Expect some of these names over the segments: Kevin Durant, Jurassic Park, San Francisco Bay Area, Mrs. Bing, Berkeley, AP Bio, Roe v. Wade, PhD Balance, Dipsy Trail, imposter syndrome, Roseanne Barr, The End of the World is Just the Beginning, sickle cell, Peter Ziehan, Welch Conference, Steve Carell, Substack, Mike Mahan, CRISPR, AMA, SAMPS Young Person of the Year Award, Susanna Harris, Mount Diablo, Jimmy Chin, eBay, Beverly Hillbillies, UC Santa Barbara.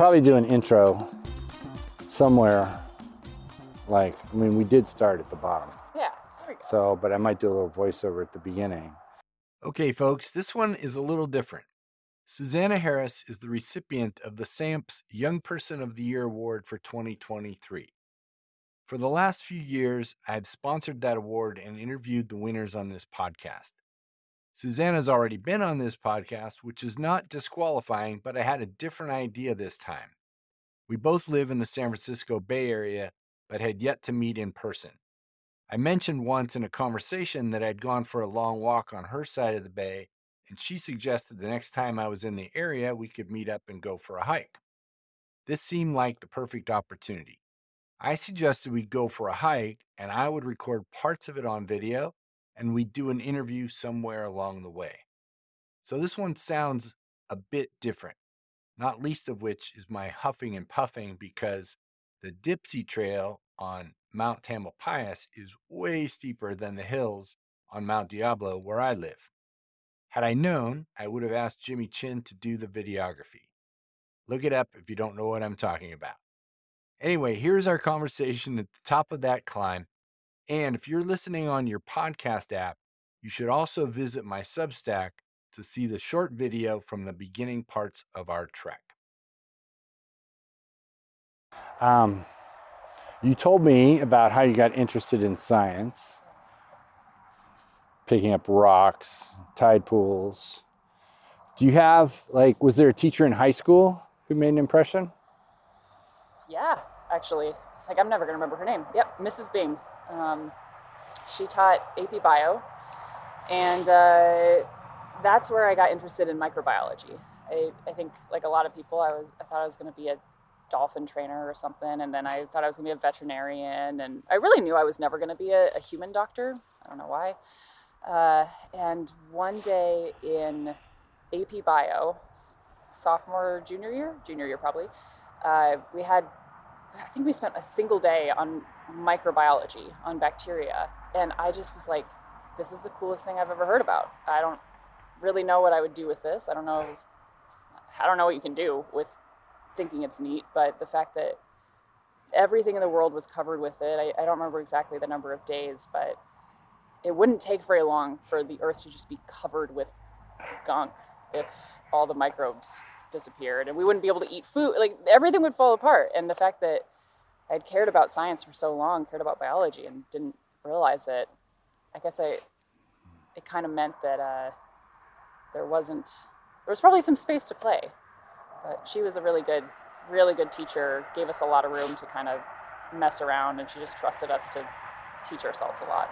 probably do an intro somewhere. Like, I mean, we did start at the bottom. Yeah, there we go. So, but I might do a little voiceover at the beginning. Okay, folks, this one is a little different. Susanna Harris is the recipient of the SAMPS Young Person of the Year Award for 2023. For the last few years, I've sponsored that award and interviewed the winners on this podcast. Susanna's already been on this podcast, which is not disqualifying, but I had a different idea this time. We both live in the San Francisco Bay Area, but had yet to meet in person. I mentioned once in a conversation that I'd gone for a long walk on her side of the bay, and she suggested the next time I was in the area, we could meet up and go for a hike. This seemed like the perfect opportunity. I suggested we go for a hike and I would record parts of it on video and we'd do an interview somewhere along the way. So this one sounds a bit different, not least of which is my huffing and puffing because the Dipsy Trail on Mount Tamalpais is way steeper than the hills on Mount Diablo where I live. Had I known, I would have asked Jimmy Chin to do the videography. Look it up if you don't know what I'm talking about. Anyway, here's our conversation at the top of that climb. And if you're listening on your podcast app, you should also visit my Substack to see the short video from the beginning parts of our trek. You told me about how you got interested in science, picking up rocks, tide pools. Do you have, like, was there a teacher in high school who made an impression? Yeah, actually. It's like, I'm never going to remember her name. Yep, Mrs. Bing. She taught AP Bio, and that's where I got interested in microbiology. I think, like a lot of people, I thought I was going to be a dolphin trainer or something, and then I thought I was going to be a veterinarian, and I really knew I was never going to be a human doctor. I don't know why. And one day in AP Bio, junior year probably, we spent a single day on microbiology, on bacteria. And I just was like, this is the coolest thing I've ever heard about. I don't really know what I would do with this. I don't know what you can do with thinking it's neat, but the fact that everything in the world was covered with it, I don't remember exactly the number of days, but it wouldn't take very long for the earth to just be covered with gunk if all the microbes disappeared, and we wouldn't be able to eat food. Like, everything would fall apart. And the fact that I'd cared about science for so long, cared about biology, and didn't realize it, I guess it kind of meant that there was probably some space to play. But she was a really good teacher, gave us a lot of room to kind of mess around, and she just trusted us to teach ourselves a lot.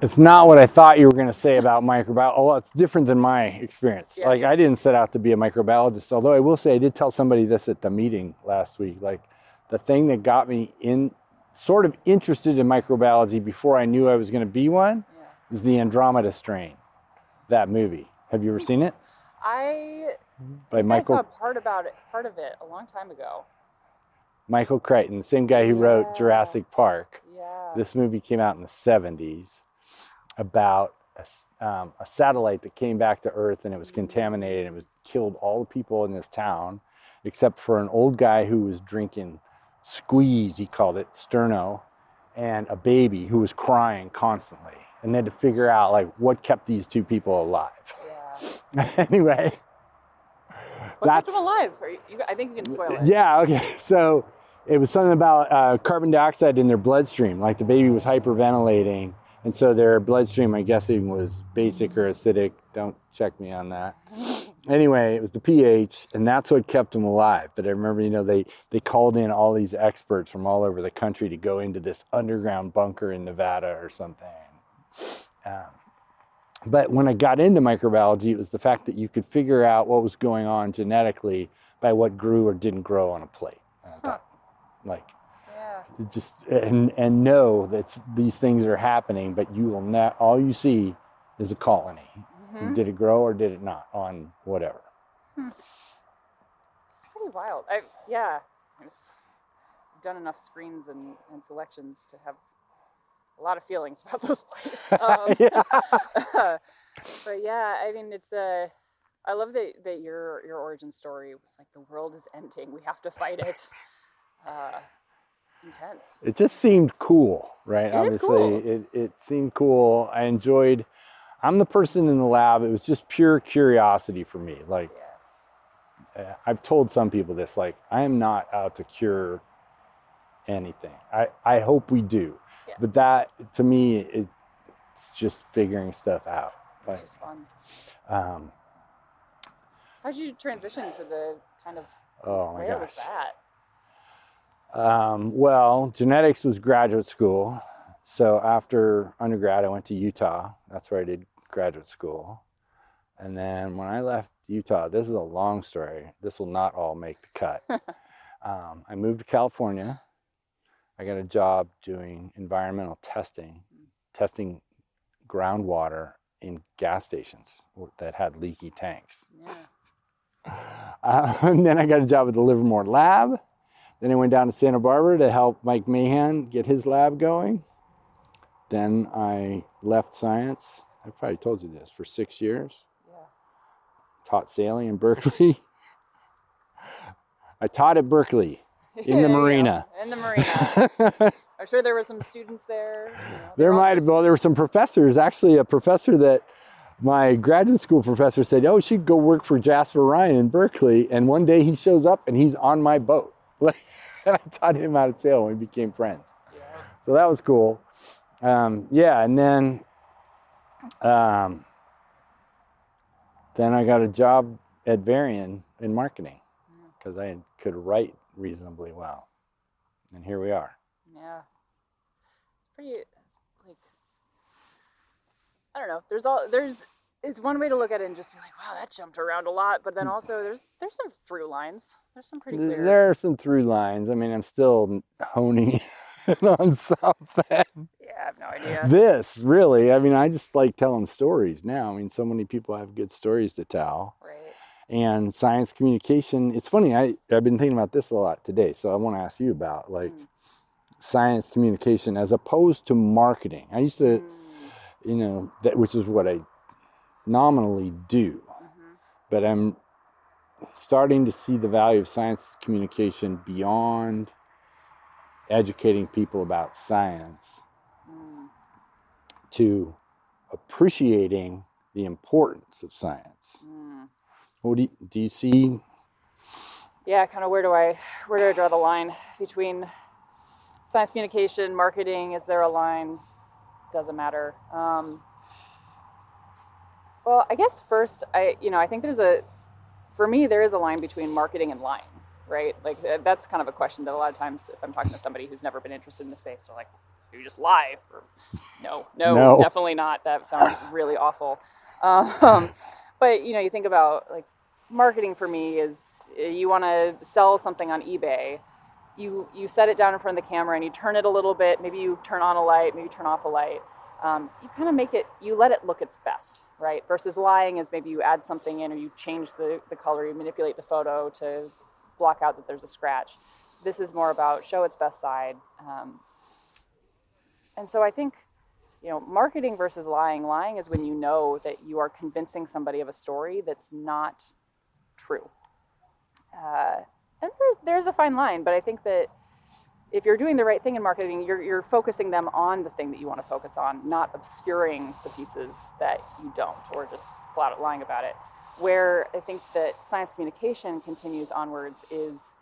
It's not what I thought you were going to say about microbiology. Oh, it's different than my experience. Yeah. Like, I didn't set out to be a microbiologist, although I will say I did tell somebody this at the meeting last week. Like, the thing that got me in sort of interested in microbiology before I knew I was going to be one was The Andromeda Strain, that movie. Have you ever seen it? I saw part of it a long time ago. Michael Crichton, the same guy who wrote Jurassic Park. Yeah. This movie came out in the 70s about a satellite that came back to Earth, and it was contaminated, and it killed all the people in this town except for an old guy who was drinking squeeze, he called it, sterno, and a baby who was crying constantly. And they had to figure out, like, what kept these two people alive. Yeah. Anyway. What kept them alive? I think you can spoil it. Yeah, okay. So it was something about carbon dioxide in their bloodstream. Like, the baby was hyperventilating. And so their bloodstream, I'm guessing, was basic or acidic. Don't check me on that. Anyway, it was the pH, and that's what kept them alive. But I remember, they called in all these experts from all over the country to go into this underground bunker in Nevada or something. But when I got into microbiology, it was the fact that you could figure out what was going on genetically by what grew or didn't grow on a plate. And know that these things are happening, but you will not. All you see is a colony. Mm-hmm. Did it grow or did it not on whatever? It's pretty wild. I've done enough screens and selections to have a lot of feelings about those plates. But yeah, I mean, it's I love that your origin story was like, the world is ending, we have to fight it. Intense. It just seemed cool, right? It obviously, cool. It seemed cool. I enjoyed, I'm the person in the lab, it was just pure curiosity for me. Like, yeah. I've told some people this, like, I am not out to cure anything. I hope we do. Yeah. But that, to me, it's just figuring stuff out. But, it's just fun. How did you transition to the kind of, where was that? Well, genetics was graduate school. So after undergrad, I went to Utah. That's where I did graduate school. And then when I left Utah, this is a long story. This will not all make the cut. I moved to California. I got a job doing environmental testing groundwater in gas stations that had leaky tanks. Yeah. And then I got a job at the Livermore Lab. Then I went down to Santa Barbara to help Mike Mahan get his lab going. Then I left science. I probably told you this, for 6 years. Yeah. Taught sailing in Berkeley. I taught at Berkeley in the marina. In the marina. I'm sure there were some students there. You know, there might have been. Well, there were some professors. Actually, a professor that my graduate school professor said, oh, she'd go work for Jasper Ryan in Berkeley. And one day he shows up and he's on my boat. And I taught him how to sail, and we became friends. Yeah. So that was cool. And then I got a job at Varian in marketing because I could write reasonably well. And here we are. Yeah. It's pretty, like, I don't know. It's one way to look at it and just be like, wow, that jumped around a lot. But then also there's some through lines. There's some pretty clear. There are some through lines. I mean, I'm still honing on something. Yeah, I have no idea. This, really. I mean, I just like telling stories now. I mean, so many people have good stories to tell. Right. And science communication, it's funny. I've been thinking about this a lot today. So I want to ask you about, like, science communication as opposed to marketing. I used to, you know, that which is what I nominally do, but I'm starting to see the value of science communication beyond educating people about science to appreciating the importance of science. What do you see? Yeah, kind of where do I draw the line between science communication, marketing? Is there a line? Doesn't matter. Well, I guess first, I think there is a line between marketing and lying, right? Like, that's kind of a question that a lot of times, if I'm talking to somebody who's never been interested in the space, they're like, "Do you just lie?" Or, no, definitely not. That sounds really awful. But you think about, like, marketing for me is, you want to sell something on eBay. You set it down in front of the camera and you turn it a little bit. Maybe you turn on a light. Maybe you turn off a light. You kind of you let it look its best, right? Versus lying is maybe you add something in, or you change the color, you manipulate the photo to block out that there's a scratch. This is more about show its best side. And so I think, marketing versus lying. Lying is when you know that you are convincing somebody of a story that's not true. And there's a fine line, but I think that if you're doing the right thing in marketing, you're focusing them on the thing that you want to focus on, not obscuring the pieces that you don't, or just flat out lying about it. Where I think that science communication continues onwards is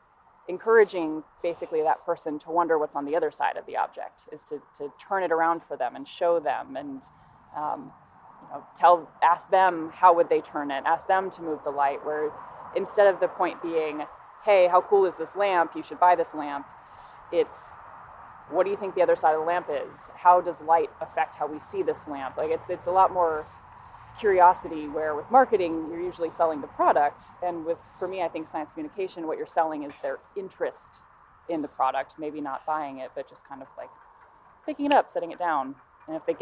encouraging basically that person to wonder what's on the other side of the object, is to turn it around for them and show them, and ask them how would they turn it, ask them to move the light, where instead of the point being, hey, how cool is this lamp, you should buy this lamp, it's, what do you think the other side of the lamp is? How does light affect how we see this lamp? Like, it's a lot more curiosity, where with marketing, you're usually selling the product. And for me, I think science communication, what you're selling is their interest in the product, maybe not buying it, but just kind of like picking it up, setting it down. And if they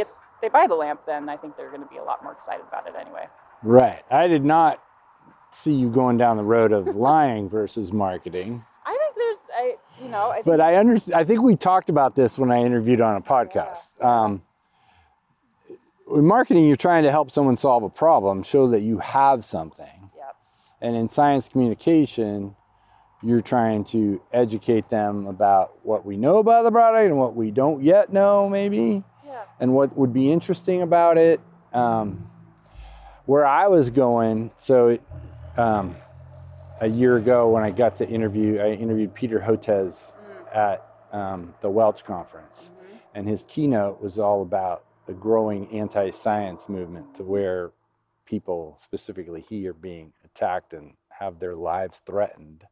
buy the lamp, then I think they're going to be a lot more excited about it anyway. Right. I did not see you going down the road of lying versus marketing. But I understand. I think we talked about this when I interviewed on a podcast. Yeah. In marketing, you're trying to help someone solve a problem, show that you have something. And in science communication, you're trying to educate them about what we know about the product and what we don't yet know, maybe, yeah, and what would be interesting about it. Where I was going, so a year ago when I got to interview, I interviewed Peter Hotez at the Welch Conference, and his keynote was all about the growing anti-science movement, to where people, specifically he, are being attacked and have their lives threatened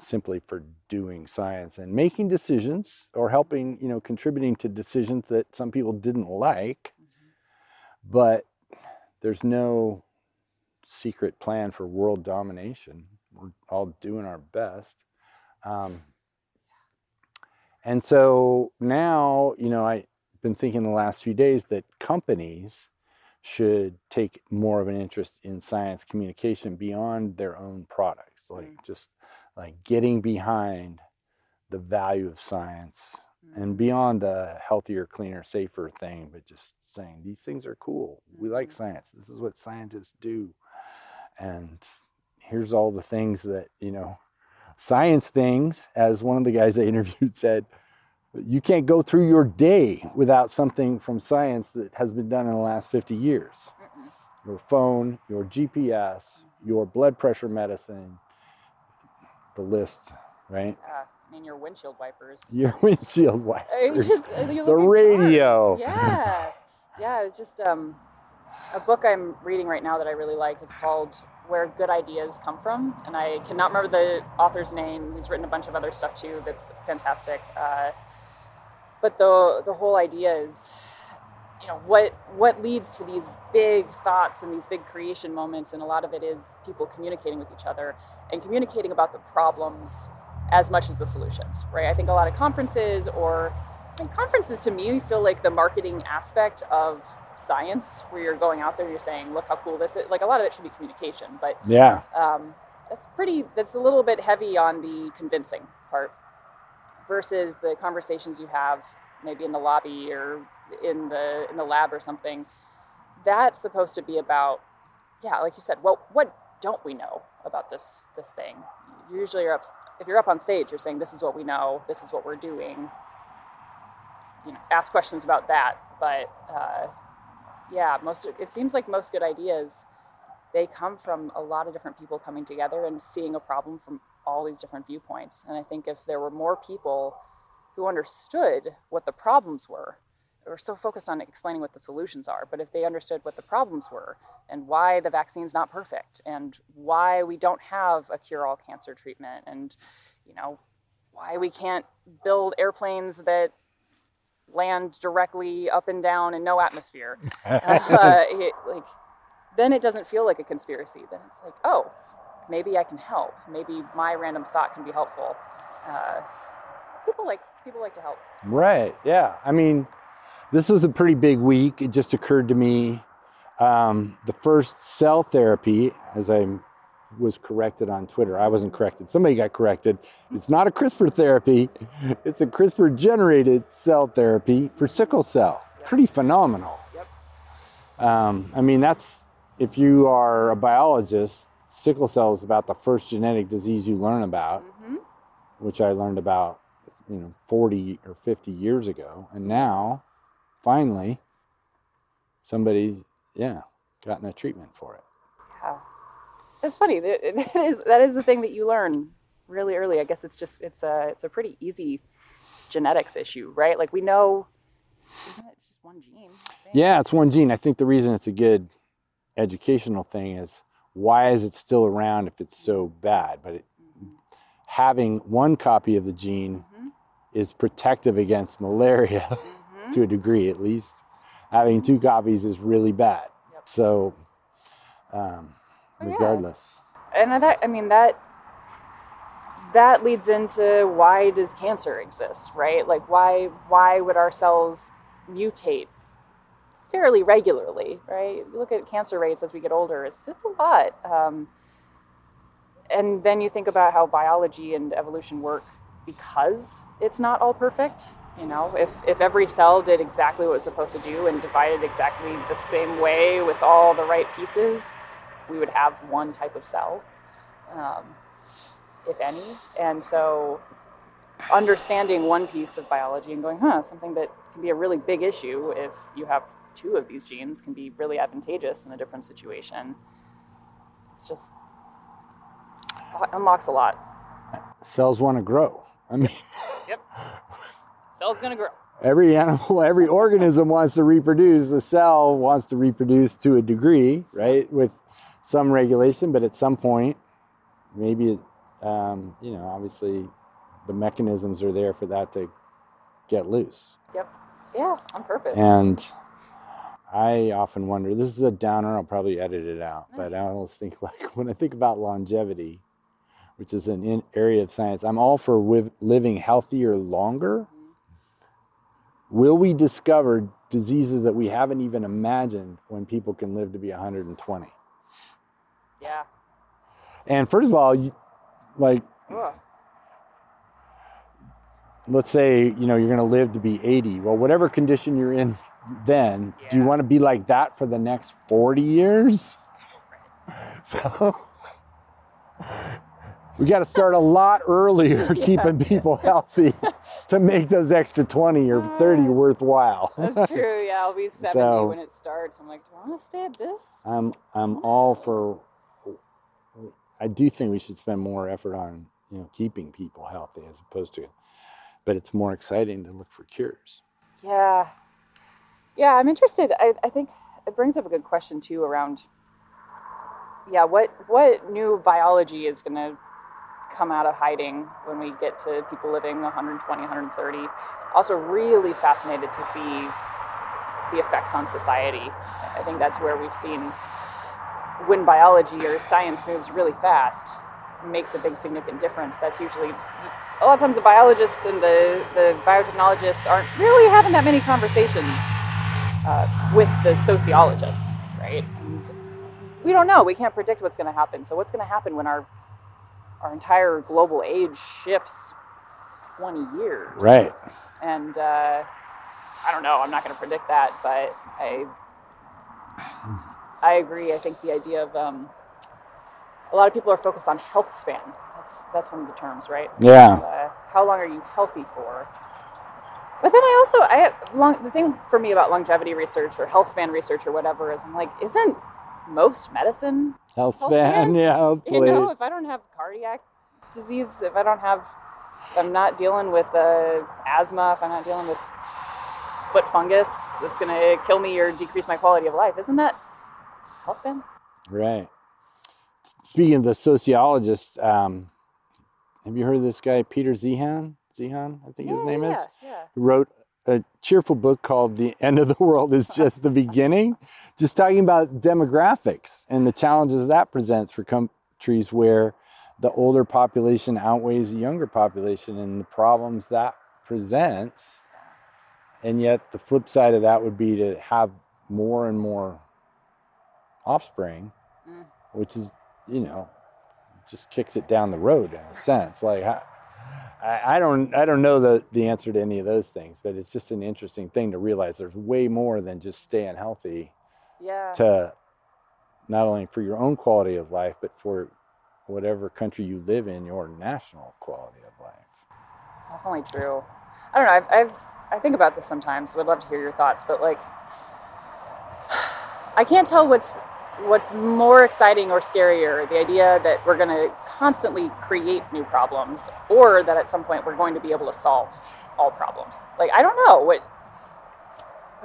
simply for doing science and making decisions, or helping, you know, contributing to decisions that some people didn't like, but there's no secret plan for world domination. We're all doing our best. And so now, you know, I've been thinking the last few days that companies should take more of an interest in science communication beyond their own products, like just like getting behind the value of science and beyond the healthier, cleaner, safer thing, but just saying these things are cool. We like science. This is what scientists do. And here's all the things that, you know, science things, as one of the guys I interviewed said, you can't go through your day without something from science that has been done in the last 50 years. Your phone, your GPS, your blood pressure medicine, the list, right? I mean, your windshield wipers. Your windshield wipers. The radio. Yeah. Yeah, it was just a book I'm reading right now that I really like is called Where Good Ideas Come From, and I cannot remember the author's name. He's written a bunch of other stuff too that's fantastic. But the whole idea is, you know, what leads to these big thoughts and these big creation moments, and a lot of it is people communicating with each other and communicating about the problems as much as the solutions, right? I think a lot of conferences, or I mean, conferences to me feel like the marketing aspect of science, where you're going out there, you're saying, look how cool this is. Like, a lot of it should be communication, but yeah, that's a little bit heavy on the convincing part versus the conversations you have maybe in the lobby or in the lab or something. That's supposed to be about, yeah, like you said, well, what don't we know about this thing? Usually you're up, if you're up on stage, you're saying, this is what we know, this is what we're doing, you know, ask questions about that. But yeah, it seems like most good ideas, they come from a lot of different people coming together and seeing a problem from all these different viewpoints. And I think if there were more people who understood what the problems were, we're so focused on explaining what the solutions are, but if they understood what the problems were and why the vaccine's not perfect and why we don't have a cure-all cancer treatment and, you know, why we can't build airplanes that land directly up and down and no atmosphere, then it doesn't feel like a conspiracy. Then it's like, oh, maybe I can help. Maybe my random thought can be helpful. People like to help. Right. Yeah. I mean, this was a pretty big week. It just occurred to me, the first cell therapy, as I was corrected on Twitter. I wasn't corrected. Somebody got corrected. It's not a CRISPR therapy. It's a CRISPR-generated cell therapy for sickle cell. Yep. Pretty phenomenal. Yep. I mean, that's, if you are a biologist, sickle cell is about the first genetic disease you learn about, which I learned about, you know, 40 or 50 years ago. And now, finally, somebody's, gotten a treatment for it. Wow. It's funny. That is the thing that you learn really early. I guess it's a pretty easy genetics issue, right? Like, we know, isn't it just one gene? Yeah, it's one gene. I think the reason it's a good educational thing is, why is it still around if it's so bad? But having one copy of the gene is protective against malaria to a degree, at least. Having two copies is really bad. Yep. So, regardless. Yeah. And that leads into, why does cancer exist, right? Like, why would our cells mutate fairly regularly, right? You look at cancer rates as we get older, it's a lot. And then you think about how biology and evolution work, because it's not all perfect. You know, if every cell did exactly what it was supposed to do and divided exactly the same way with all the right pieces, we would have one type of cell, if any. And so understanding one piece of biology and going, something that can be a really big issue if you have two of these genes can be really advantageous in a different situation. It's just unlocks a lot. Cells want to grow. I mean, yep. Cell's going to grow. Every animal, every organism wants to reproduce. The cell wants to reproduce to a degree, right, with some regulation. But at some point, maybe, obviously the mechanisms are there for that to get loose. Yep. Yeah, on purpose. And I often wonder, this is a downer, I'll probably edit it out, but I always think, like, when I think about longevity, which is an area of science, I'm all for living healthier longer. Will we discover diseases that we haven't even imagined when people can live to be 120? Yeah. And first of all, let's say, you're going to live to be 80. Well, whatever condition you're in then, do you want to be like that for the next 40 years? So we got to start a lot earlier keeping people healthy to make those extra 20 or 30 worthwhile. That's true. Yeah, I'll be 70 when it starts. I'm like, do I want to stay at this? I'm all for, I do think we should spend more effort on, keeping people healthy as opposed to, but it's more exciting to look for cures. Yeah. Yeah, I'm interested. I think it brings up a good question too around, what new biology is going to come out of hiding when we get to people living 120, 130. Also really fascinated to see the effects on society. I think that's where we've seen when biology or science moves really fast, makes a big significant difference. That's usually, a lot of times the biologists and the biotechnologists aren't really having that many conversations with the sociologists, right? And we don't know. We can't predict what's going to happen. So what's going to happen when our entire global age shifts 20 years? Right. And I don't know. I'm not going to predict that, but I agree. I think the idea of a lot of people are focused on health span. That's one of the terms, right? Yeah. How long are you healthy for? But then the thing for me about longevity research or health span research or whatever is I'm like, isn't most medicine health span? Yeah, hopefully. If I don't have cardiac disease, if I'm not dealing with asthma, if I'm not dealing with foot fungus that's going to kill me or decrease my quality of life, isn't that health span? Right. Speaking of the sociologist, have you heard of this guy, Peter Ziehan? I think his name is. Yeah. Who wrote a cheerful book called The End of the World is Just the Beginning, just talking about demographics and the challenges that presents for countries where the older population outweighs the younger population and the problems that presents. And yet the flip side of that would be to have more and more offspring, which is, just kicks it down the road in a sense. Like, I don't know the answer to any of those things, but it's just an interesting thing to realize there's way more than just staying healthy to not only for your own quality of life, but for whatever country you live in, your national quality of life. Definitely true. I don't know. I think about this sometimes. Would love to hear your thoughts, but I can't tell what's more exciting or scarier, the idea that we're going to constantly create new problems or that at some point we're going to be able to solve all problems. I don't know. What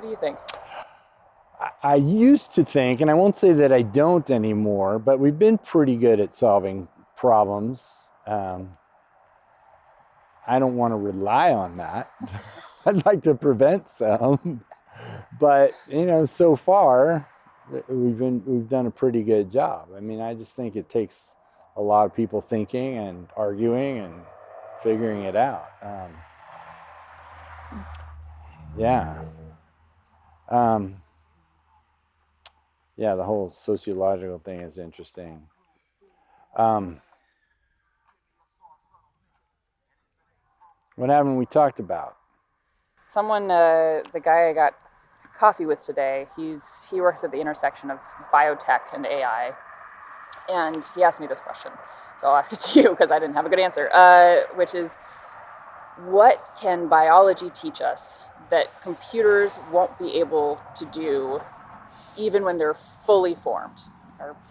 do you think? I used to think, and I won't say that I don't anymore, but we've been pretty good at solving problems. I don't want to rely on that. I'd like to prevent some. But, so far, we've done a pretty good job. I mean, I just think it takes a lot of people thinking and arguing and figuring it out. The whole sociological thing is interesting. What haven't we talked about? Someone, the guy I got coffee with today, he works at the intersection of biotech and AI, And he asked me this question, so I'll ask it to you because I didn't have a good answer, which is, what can biology teach us that computers won't be able to do even when they're fully formed?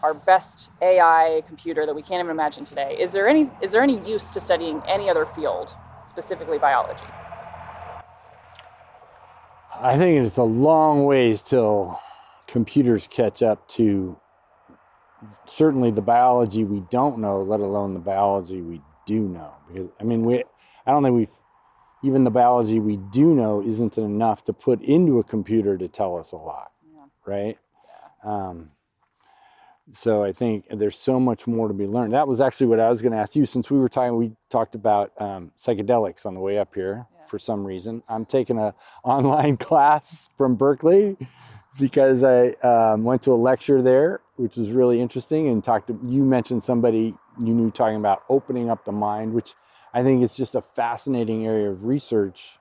Our best AI computer that we can't even imagine today. Is there any use to studying any other field, specifically biology? I think it's a long ways till computers catch up to certainly the biology we don't know, let alone the biology we do know. Because even the biology we do know isn't enough to put into a computer to tell us a lot, right? Yeah. So I think there's so much more to be learned. That was actually what I was going to ask you, since we talked about psychedelics on the way up here for some reason. I'm taking an online class from Berkeley because I went to a lecture there, which was really interesting, and you mentioned somebody you knew talking about opening up the mind, which I think it's just a fascinating area of research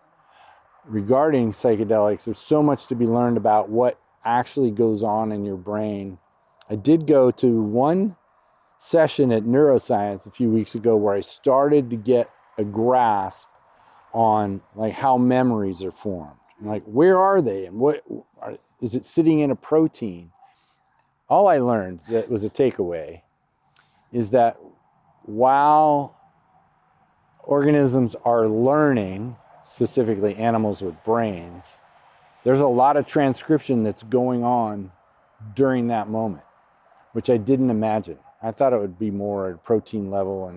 regarding psychedelics. There's so much to be learned about what actually goes on in your brain. I did go to one session at neuroscience a few weeks ago where I started to get a grasp on like how memories are formed. Like, where are they? And is it sitting in a protein? All I learned that was a takeaway is that while organisms are learning, specifically animals with brains, there's a lot of transcription that's going on during that moment, which I didn't imagine. I thought it would be more at a protein level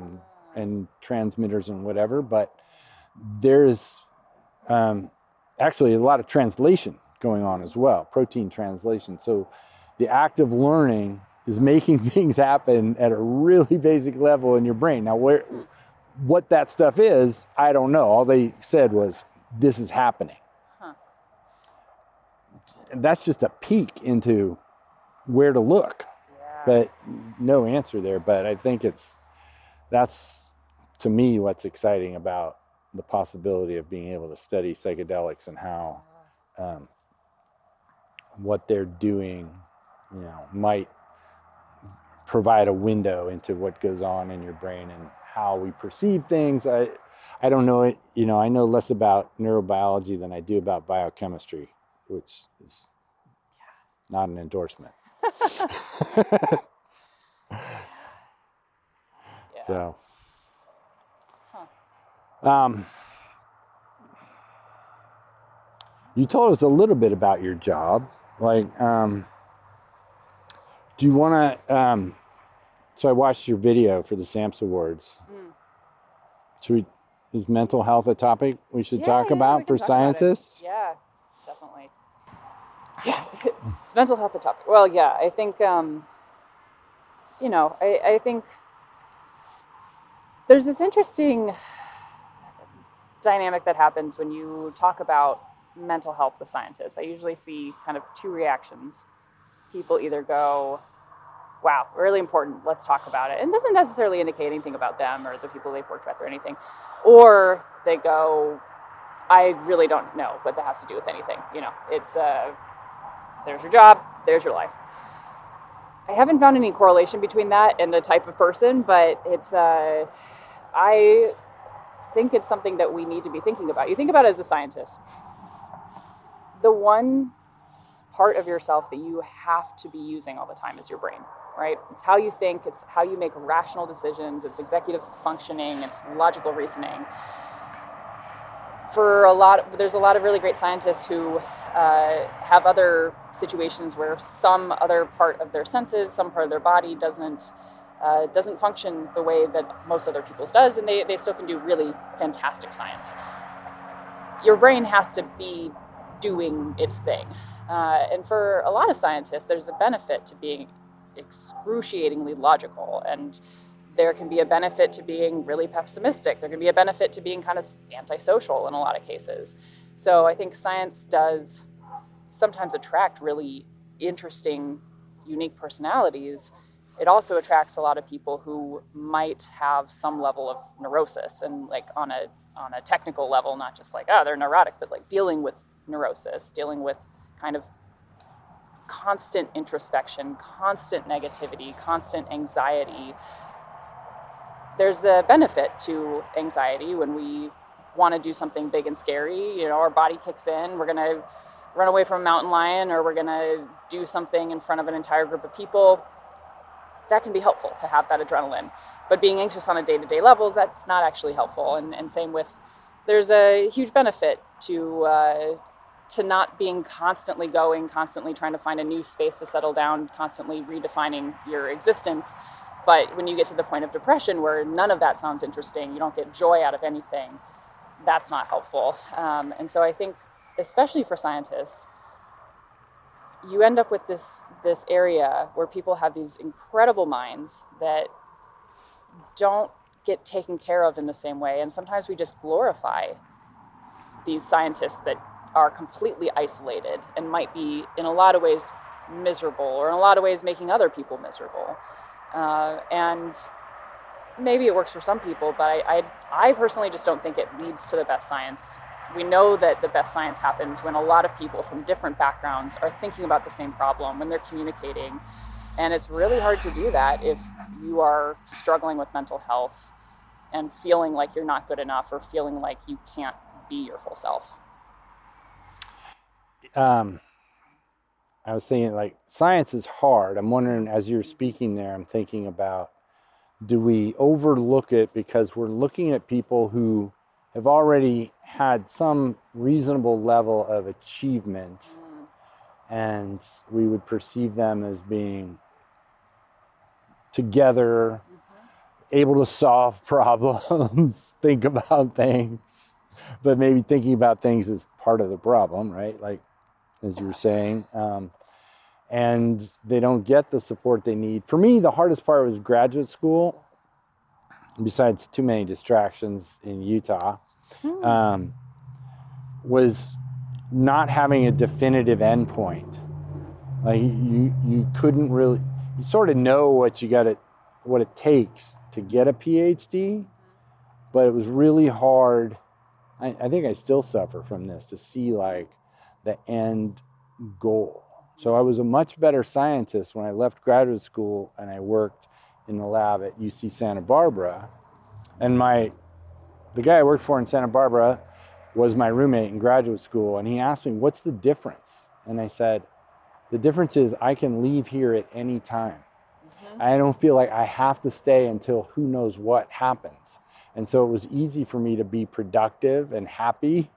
and transmitters and whatever, but there's actually a lot of translation going on as well, protein translation. So the act of learning is making things happen at a really basic level in your brain. Now, what that stuff is, I don't know. All they said was, this is happening. Huh. And that's just a peek into where to look, but no answer there. But I think that's to me what's exciting about the possibility of being able to study psychedelics and how what they're doing, might provide a window into what goes on in your brain and how we perceive things. I don't know it. I know less about neurobiology than I do about biochemistry, which is not an endorsement. So. Huh. You told us a little bit about your job. Do you want to? So I watched your video for the SAMPS Awards. Mm. Is mental health a topic we should talk about for scientists? Yeah, definitely. Yeah. Is mental health a topic? Well, yeah, I think, I think there's this interesting dynamic that happens when you talk about mental health with scientists. I usually see kind of two reactions. People either go, wow, really important, let's talk about it. And it doesn't necessarily indicate anything about them or the people they've worked with or anything. Or they go, I really don't know what that has to do with anything. It's, there's your job, there's your life. I haven't found any correlation between that and the type of person, but it's, I think it's something that we need to be thinking about. You think about it as a scientist. The one part of yourself that you have to be using all the time is your brain, right? It's how you think, it's how you make rational decisions, it's executive functioning, it's logical reasoning. There's a lot of really great scientists who have other situations where some other part of their senses, some part of their body doesn't function the way that most other people's does, and they still can do really fantastic science. Your brain has to be doing its thing. And for a lot of scientists, there's a benefit to being excruciatingly logical, and there can be a benefit to being really pessimistic. There can be a benefit to being kind of antisocial in a lot of cases. So I think science does sometimes attract really interesting, unique personalities. It also attracts a lot of people who might have some level of neurosis, and like on a technical level, not just like, oh, they're neurotic, but like dealing with neurosis, dealing with kind of constant introspection, constant negativity, constant anxiety. There's a benefit to anxiety when we want to do something big and scary. You know, our body kicks in, we're going to run away from a mountain lion, or we're going to do something in front of an entire group of people. That can be helpful to have that adrenaline. But being anxious on a day-to-day level, that's not actually helpful. And same with, there's a huge benefit to not being constantly going, constantly trying to find a new space to settle down, constantly redefining your existence. But when you get to the point of depression where none of that sounds interesting, you don't get joy out of anything, that's not helpful. And so I think, especially for scientists, you end up with this area where people have these incredible minds that don't get taken care of in the same way. And sometimes we just glorify these scientists that are completely isolated and might be in a lot of ways miserable, or in a lot of ways making other people miserable. And maybe it works for some people, but I personally just don't think it leads to the best science. We know that the best science happens when a lot of people from different backgrounds are thinking about the same problem, when they're communicating. And it's really hard to do that if you are struggling with mental health and feeling like you're not good enough, or feeling like you can't be your full self. I was thinking, like, science is hard. I'm wondering, as you're speaking there, I'm thinking about, do we overlook it because we're looking at people who have already had some reasonable level of achievement, and we would perceive them as being together, able to solve problems, think about things, but maybe thinking about things is part of the problem, right? Like, as you were saying, and they don't get the support they need. For me, the hardest part was graduate school, besides too many distractions in Utah, was not having a definitive endpoint. Like, you couldn't really, you sort of know what it takes to get a PhD, but it was really hard. I think I still suffer from this, to see like the end goal. So I was a much better scientist when I left graduate school and I worked in the lab at UC Santa Barbara. And the guy I worked for in Santa Barbara was my roommate in graduate school, and he asked me, what's the difference? And I said, the difference is I can leave here at any time. I don't feel like I have to stay until who knows what happens. And so it was easy for me to be productive and happy,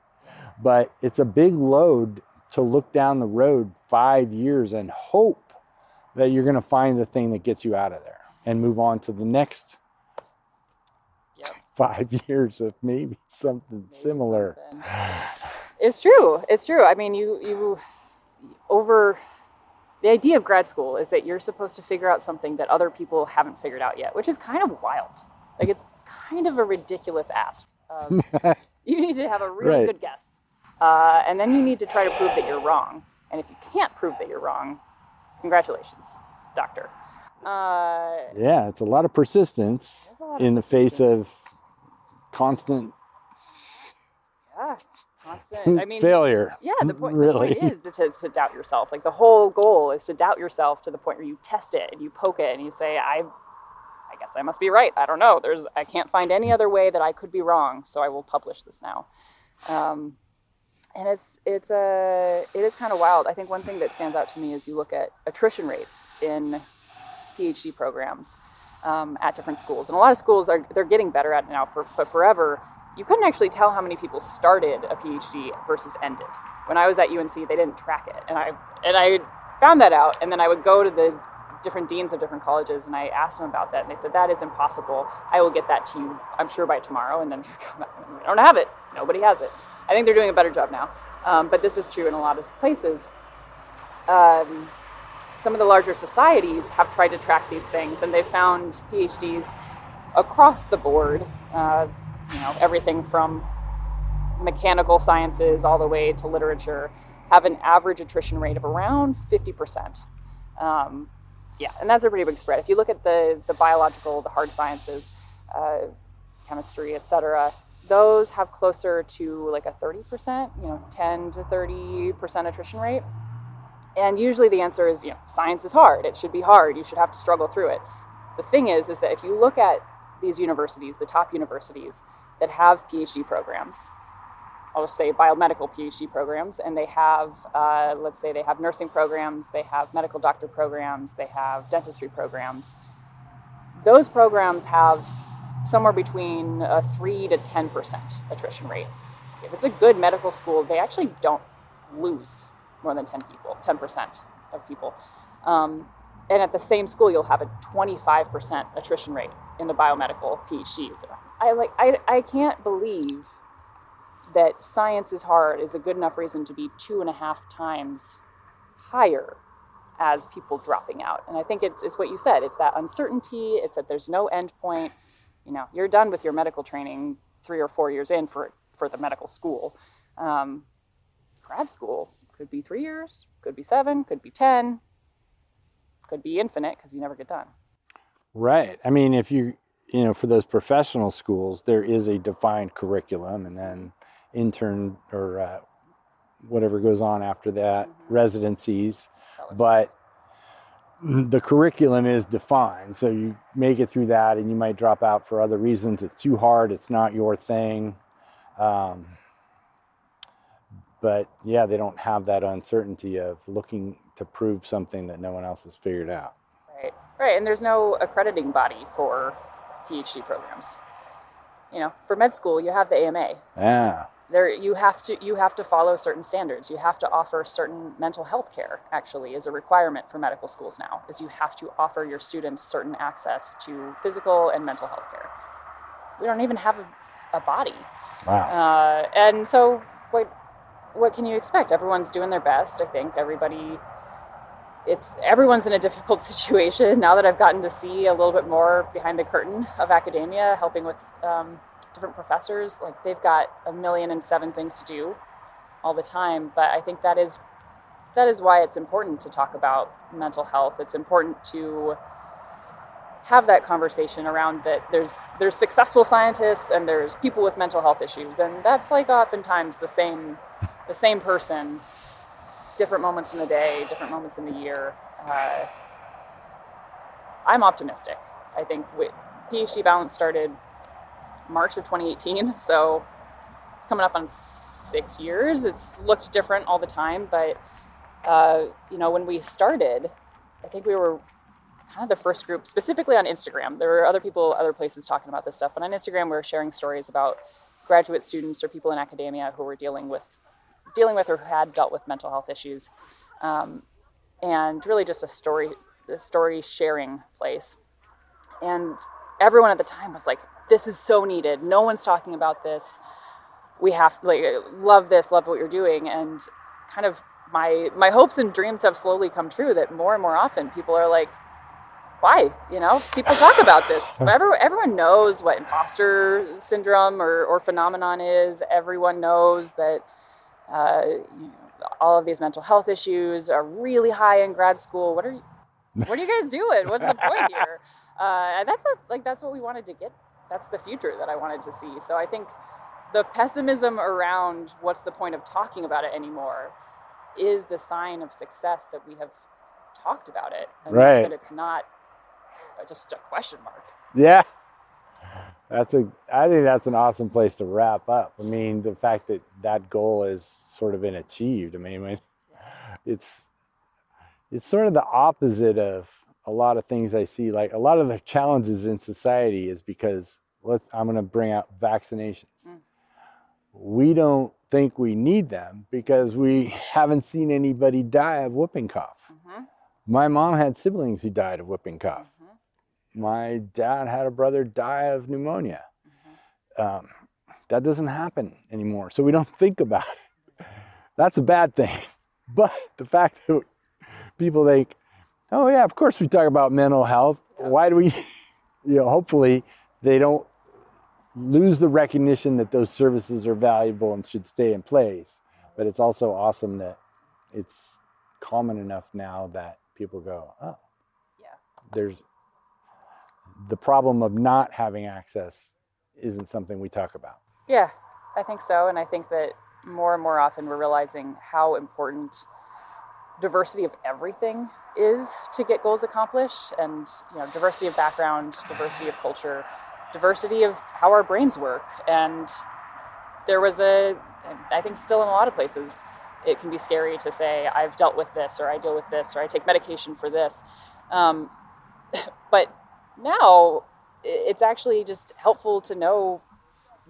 but it's a big load to look down the road 5 years and hope that you're going to find the thing that gets you out of there and move on to the next 5 years of maybe something similar. It's true. I mean, the idea of grad school is that you're supposed to figure out something that other people haven't figured out yet, which is kind of wild. Like, it's kind of a ridiculous ask. You need to have a really good guess. And then you need to try to prove that you're wrong. And if you can't prove that you're wrong, congratulations, doctor. Yeah, it's a lot of persistence in the face of constant failure. Yeah, the point is to doubt yourself. Like, the whole goal is to doubt yourself to the point where you test it and you poke it and you say, I guess I must be right. I don't know. I can't find any other way that I could be wrong, so I will publish this now. And it is kind of wild. I think one thing that stands out to me is you look at attrition rates in PhD programs at different schools, and a lot of schools they're getting better at it now. But forever, you couldn't actually tell how many people started a PhD versus ended. When I was at UNC, they didn't track it, and I found that out, and then I would go to the different deans of different colleges, and I asked them about that, and they said, that is impossible. I will get that to you, I'm sure, by tomorrow. And then we don't have it. Nobody has it. I think they're doing a better job now, but this is true in a lot of places. Some of the larger societies have tried to track these things, and they've found PhDs across the board, everything from mechanical sciences all the way to literature, have an average attrition rate of around 50%. And that's a pretty big spread. If you look at the biological, the hard sciences, chemistry, etc., those have closer to like a 30%, 10 to 30% attrition rate. And usually the answer is, you know, science is hard. It should be hard. You should have to struggle through it. The thing is that if you look at these universities, the top universities that have PhD programs, I'll just say biomedical PhD programs, and they have, let's say they have nursing programs, they have medical doctor programs, they have dentistry programs. Those programs have somewhere between a 3 to 10% attrition rate. If it's a good medical school, they actually don't lose more than 10% of people. And at the same school, you'll have a 25% attrition rate in the biomedical PhDs. I can't believe that science is hard is a good enough reason to be 2.5 times higher as people dropping out. And I think it's what you said. It's that uncertainty. It's that there's no end point. You know, you're done with your medical training 3 or 4 years in for the medical school. Grad school could be 3 years, could be 7, could be 10, could be infinite because you never get done. Right. I mean, if you know, for those professional schools, there is a defined curriculum, and then intern or whatever goes on after that, mm-hmm. residencies, but the curriculum is defined. So you make it through that and you might drop out for other reasons. It's too hard. It's not your thing. But yeah, they don't have that uncertainty of looking to prove something that no one else has figured out. Right. Right. And there's no accrediting body for PhD programs. You know, for med school, you have the AMA. Yeah. There, you have to follow certain standards. You have to offer certain mental health care, actually, is a requirement for medical schools now, is you have to offer your students certain access to physical and mental health care. We don't even have a body. Wow. And so what can you expect? Everyone's doing their best. I think everyone's in a difficult situation. Now that I've gotten to see a little bit more behind the curtain of academia, helping with different professors, like they've got 1,007 things to do all the time. But I think that is why it's important to talk about mental health. It's important to have that conversation around that there's successful scientists and there's people with mental health issues. And that's like oftentimes the same person, different moments in the day, different moments in the year. I'm optimistic. I think PhD Balance started March of 2018, so it's coming up on 6 years. It's looked different all the time, but you know, when we started, I think we were kind of the first group, specifically on Instagram. There were other people, other places talking about this stuff, but on Instagram, we were sharing stories about graduate students or people in academia who were dealing with or had dealt with mental health issues, and really just a story sharing place. And everyone at the time was like, this is so needed. No one's talking about this. We have love this, love what you're doing. And kind of my hopes and dreams have slowly come true that more and more often people are like, why? You know, people talk about this. Everyone knows what imposter syndrome or phenomenon is. Everyone knows that you know, all of these mental health issues are really high in grad school. What are you guys doing? What's the point here? And that's what we wanted to get. That's the future that I wanted to see. So I think the pessimism around what's the point of talking about it anymore is the sign of success that we have talked about it. And right. That it's not just a question mark. Yeah. I think that's an awesome place to wrap up. I mean, the fact that goal is sort of been achieved. I mean, it's sort of the opposite of a lot of things I see. Like a lot of the challenges in society is because I'm going to bring out vaccinations. Mm. We don't think we need them because we haven't seen anybody die of whooping cough. Mm-hmm. My mom had siblings who died of whooping cough. Mm-hmm. My dad had a brother die of pneumonia. Mm-hmm. That doesn't happen anymore. So we don't think about it. That's a bad thing. But the fact that people think, oh yeah, of course we talk about mental health. Why do we, you know, hopefully they don't lose the recognition that those services are valuable and should stay in place. But it's also awesome that it's common enough now that people go, oh, yeah, there's the problem of not having access isn't something we talk about. Yeah, I think so. And I think that more and more often we're realizing how important diversity of everything is to get goals accomplished, and diversity of background, diversity of culture, diversity of how our brains work. And there was a, I think still in a lot of places, it can be scary to say, I've dealt with this, or I deal with this, or I take medication for this. But now it's actually just helpful to know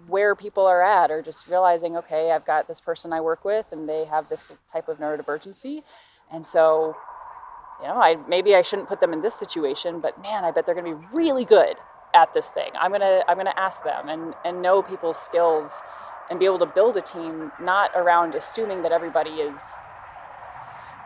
where people are at, or just realizing, okay, I've got this person I work with and they have this type of neurodivergency. And so, maybe I shouldn't put them in this situation, but man, I bet they're going to be really good at this thing. I'm going to ask them and know people's skills and be able to build a team, not around assuming that everybody is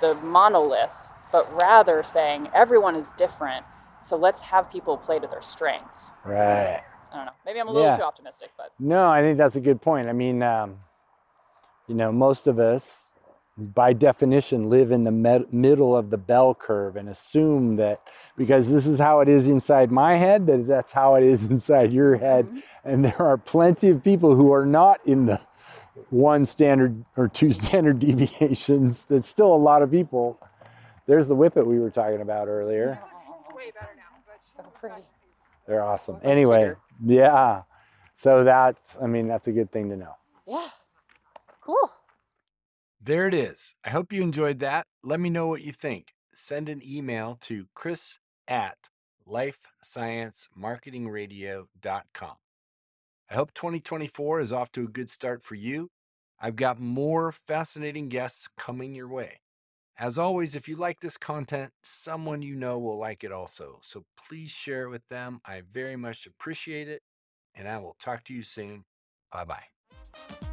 the monolith, but rather saying everyone is different. So let's have people play to their strengths. Right. I don't know. Maybe I'm a little too optimistic, but no, I think that's a good point. I mean, most of us, by definition, live in the middle of the bell curve and assume that because this is how it is inside my head, that that's how it is inside your head. Mm-hmm. And there are plenty of people who are not in the one standard or two standard deviations. That's still a lot of people. There's the whippet we were talking about earlier. Yeah, way better now, but so pretty. They're awesome. Anyway, yeah. So that's a good thing to know. Yeah. Cool. There it is. I hope you enjoyed that. Let me know what you think. Send an email to chris@lifesciencemarketingradio.com. I hope 2024 is off to a good start for you. I've got more fascinating guests coming your way. As always, if you like this content, someone you know will like it also. So please share it with them. I very much appreciate it. And I will talk to you soon. Bye-bye.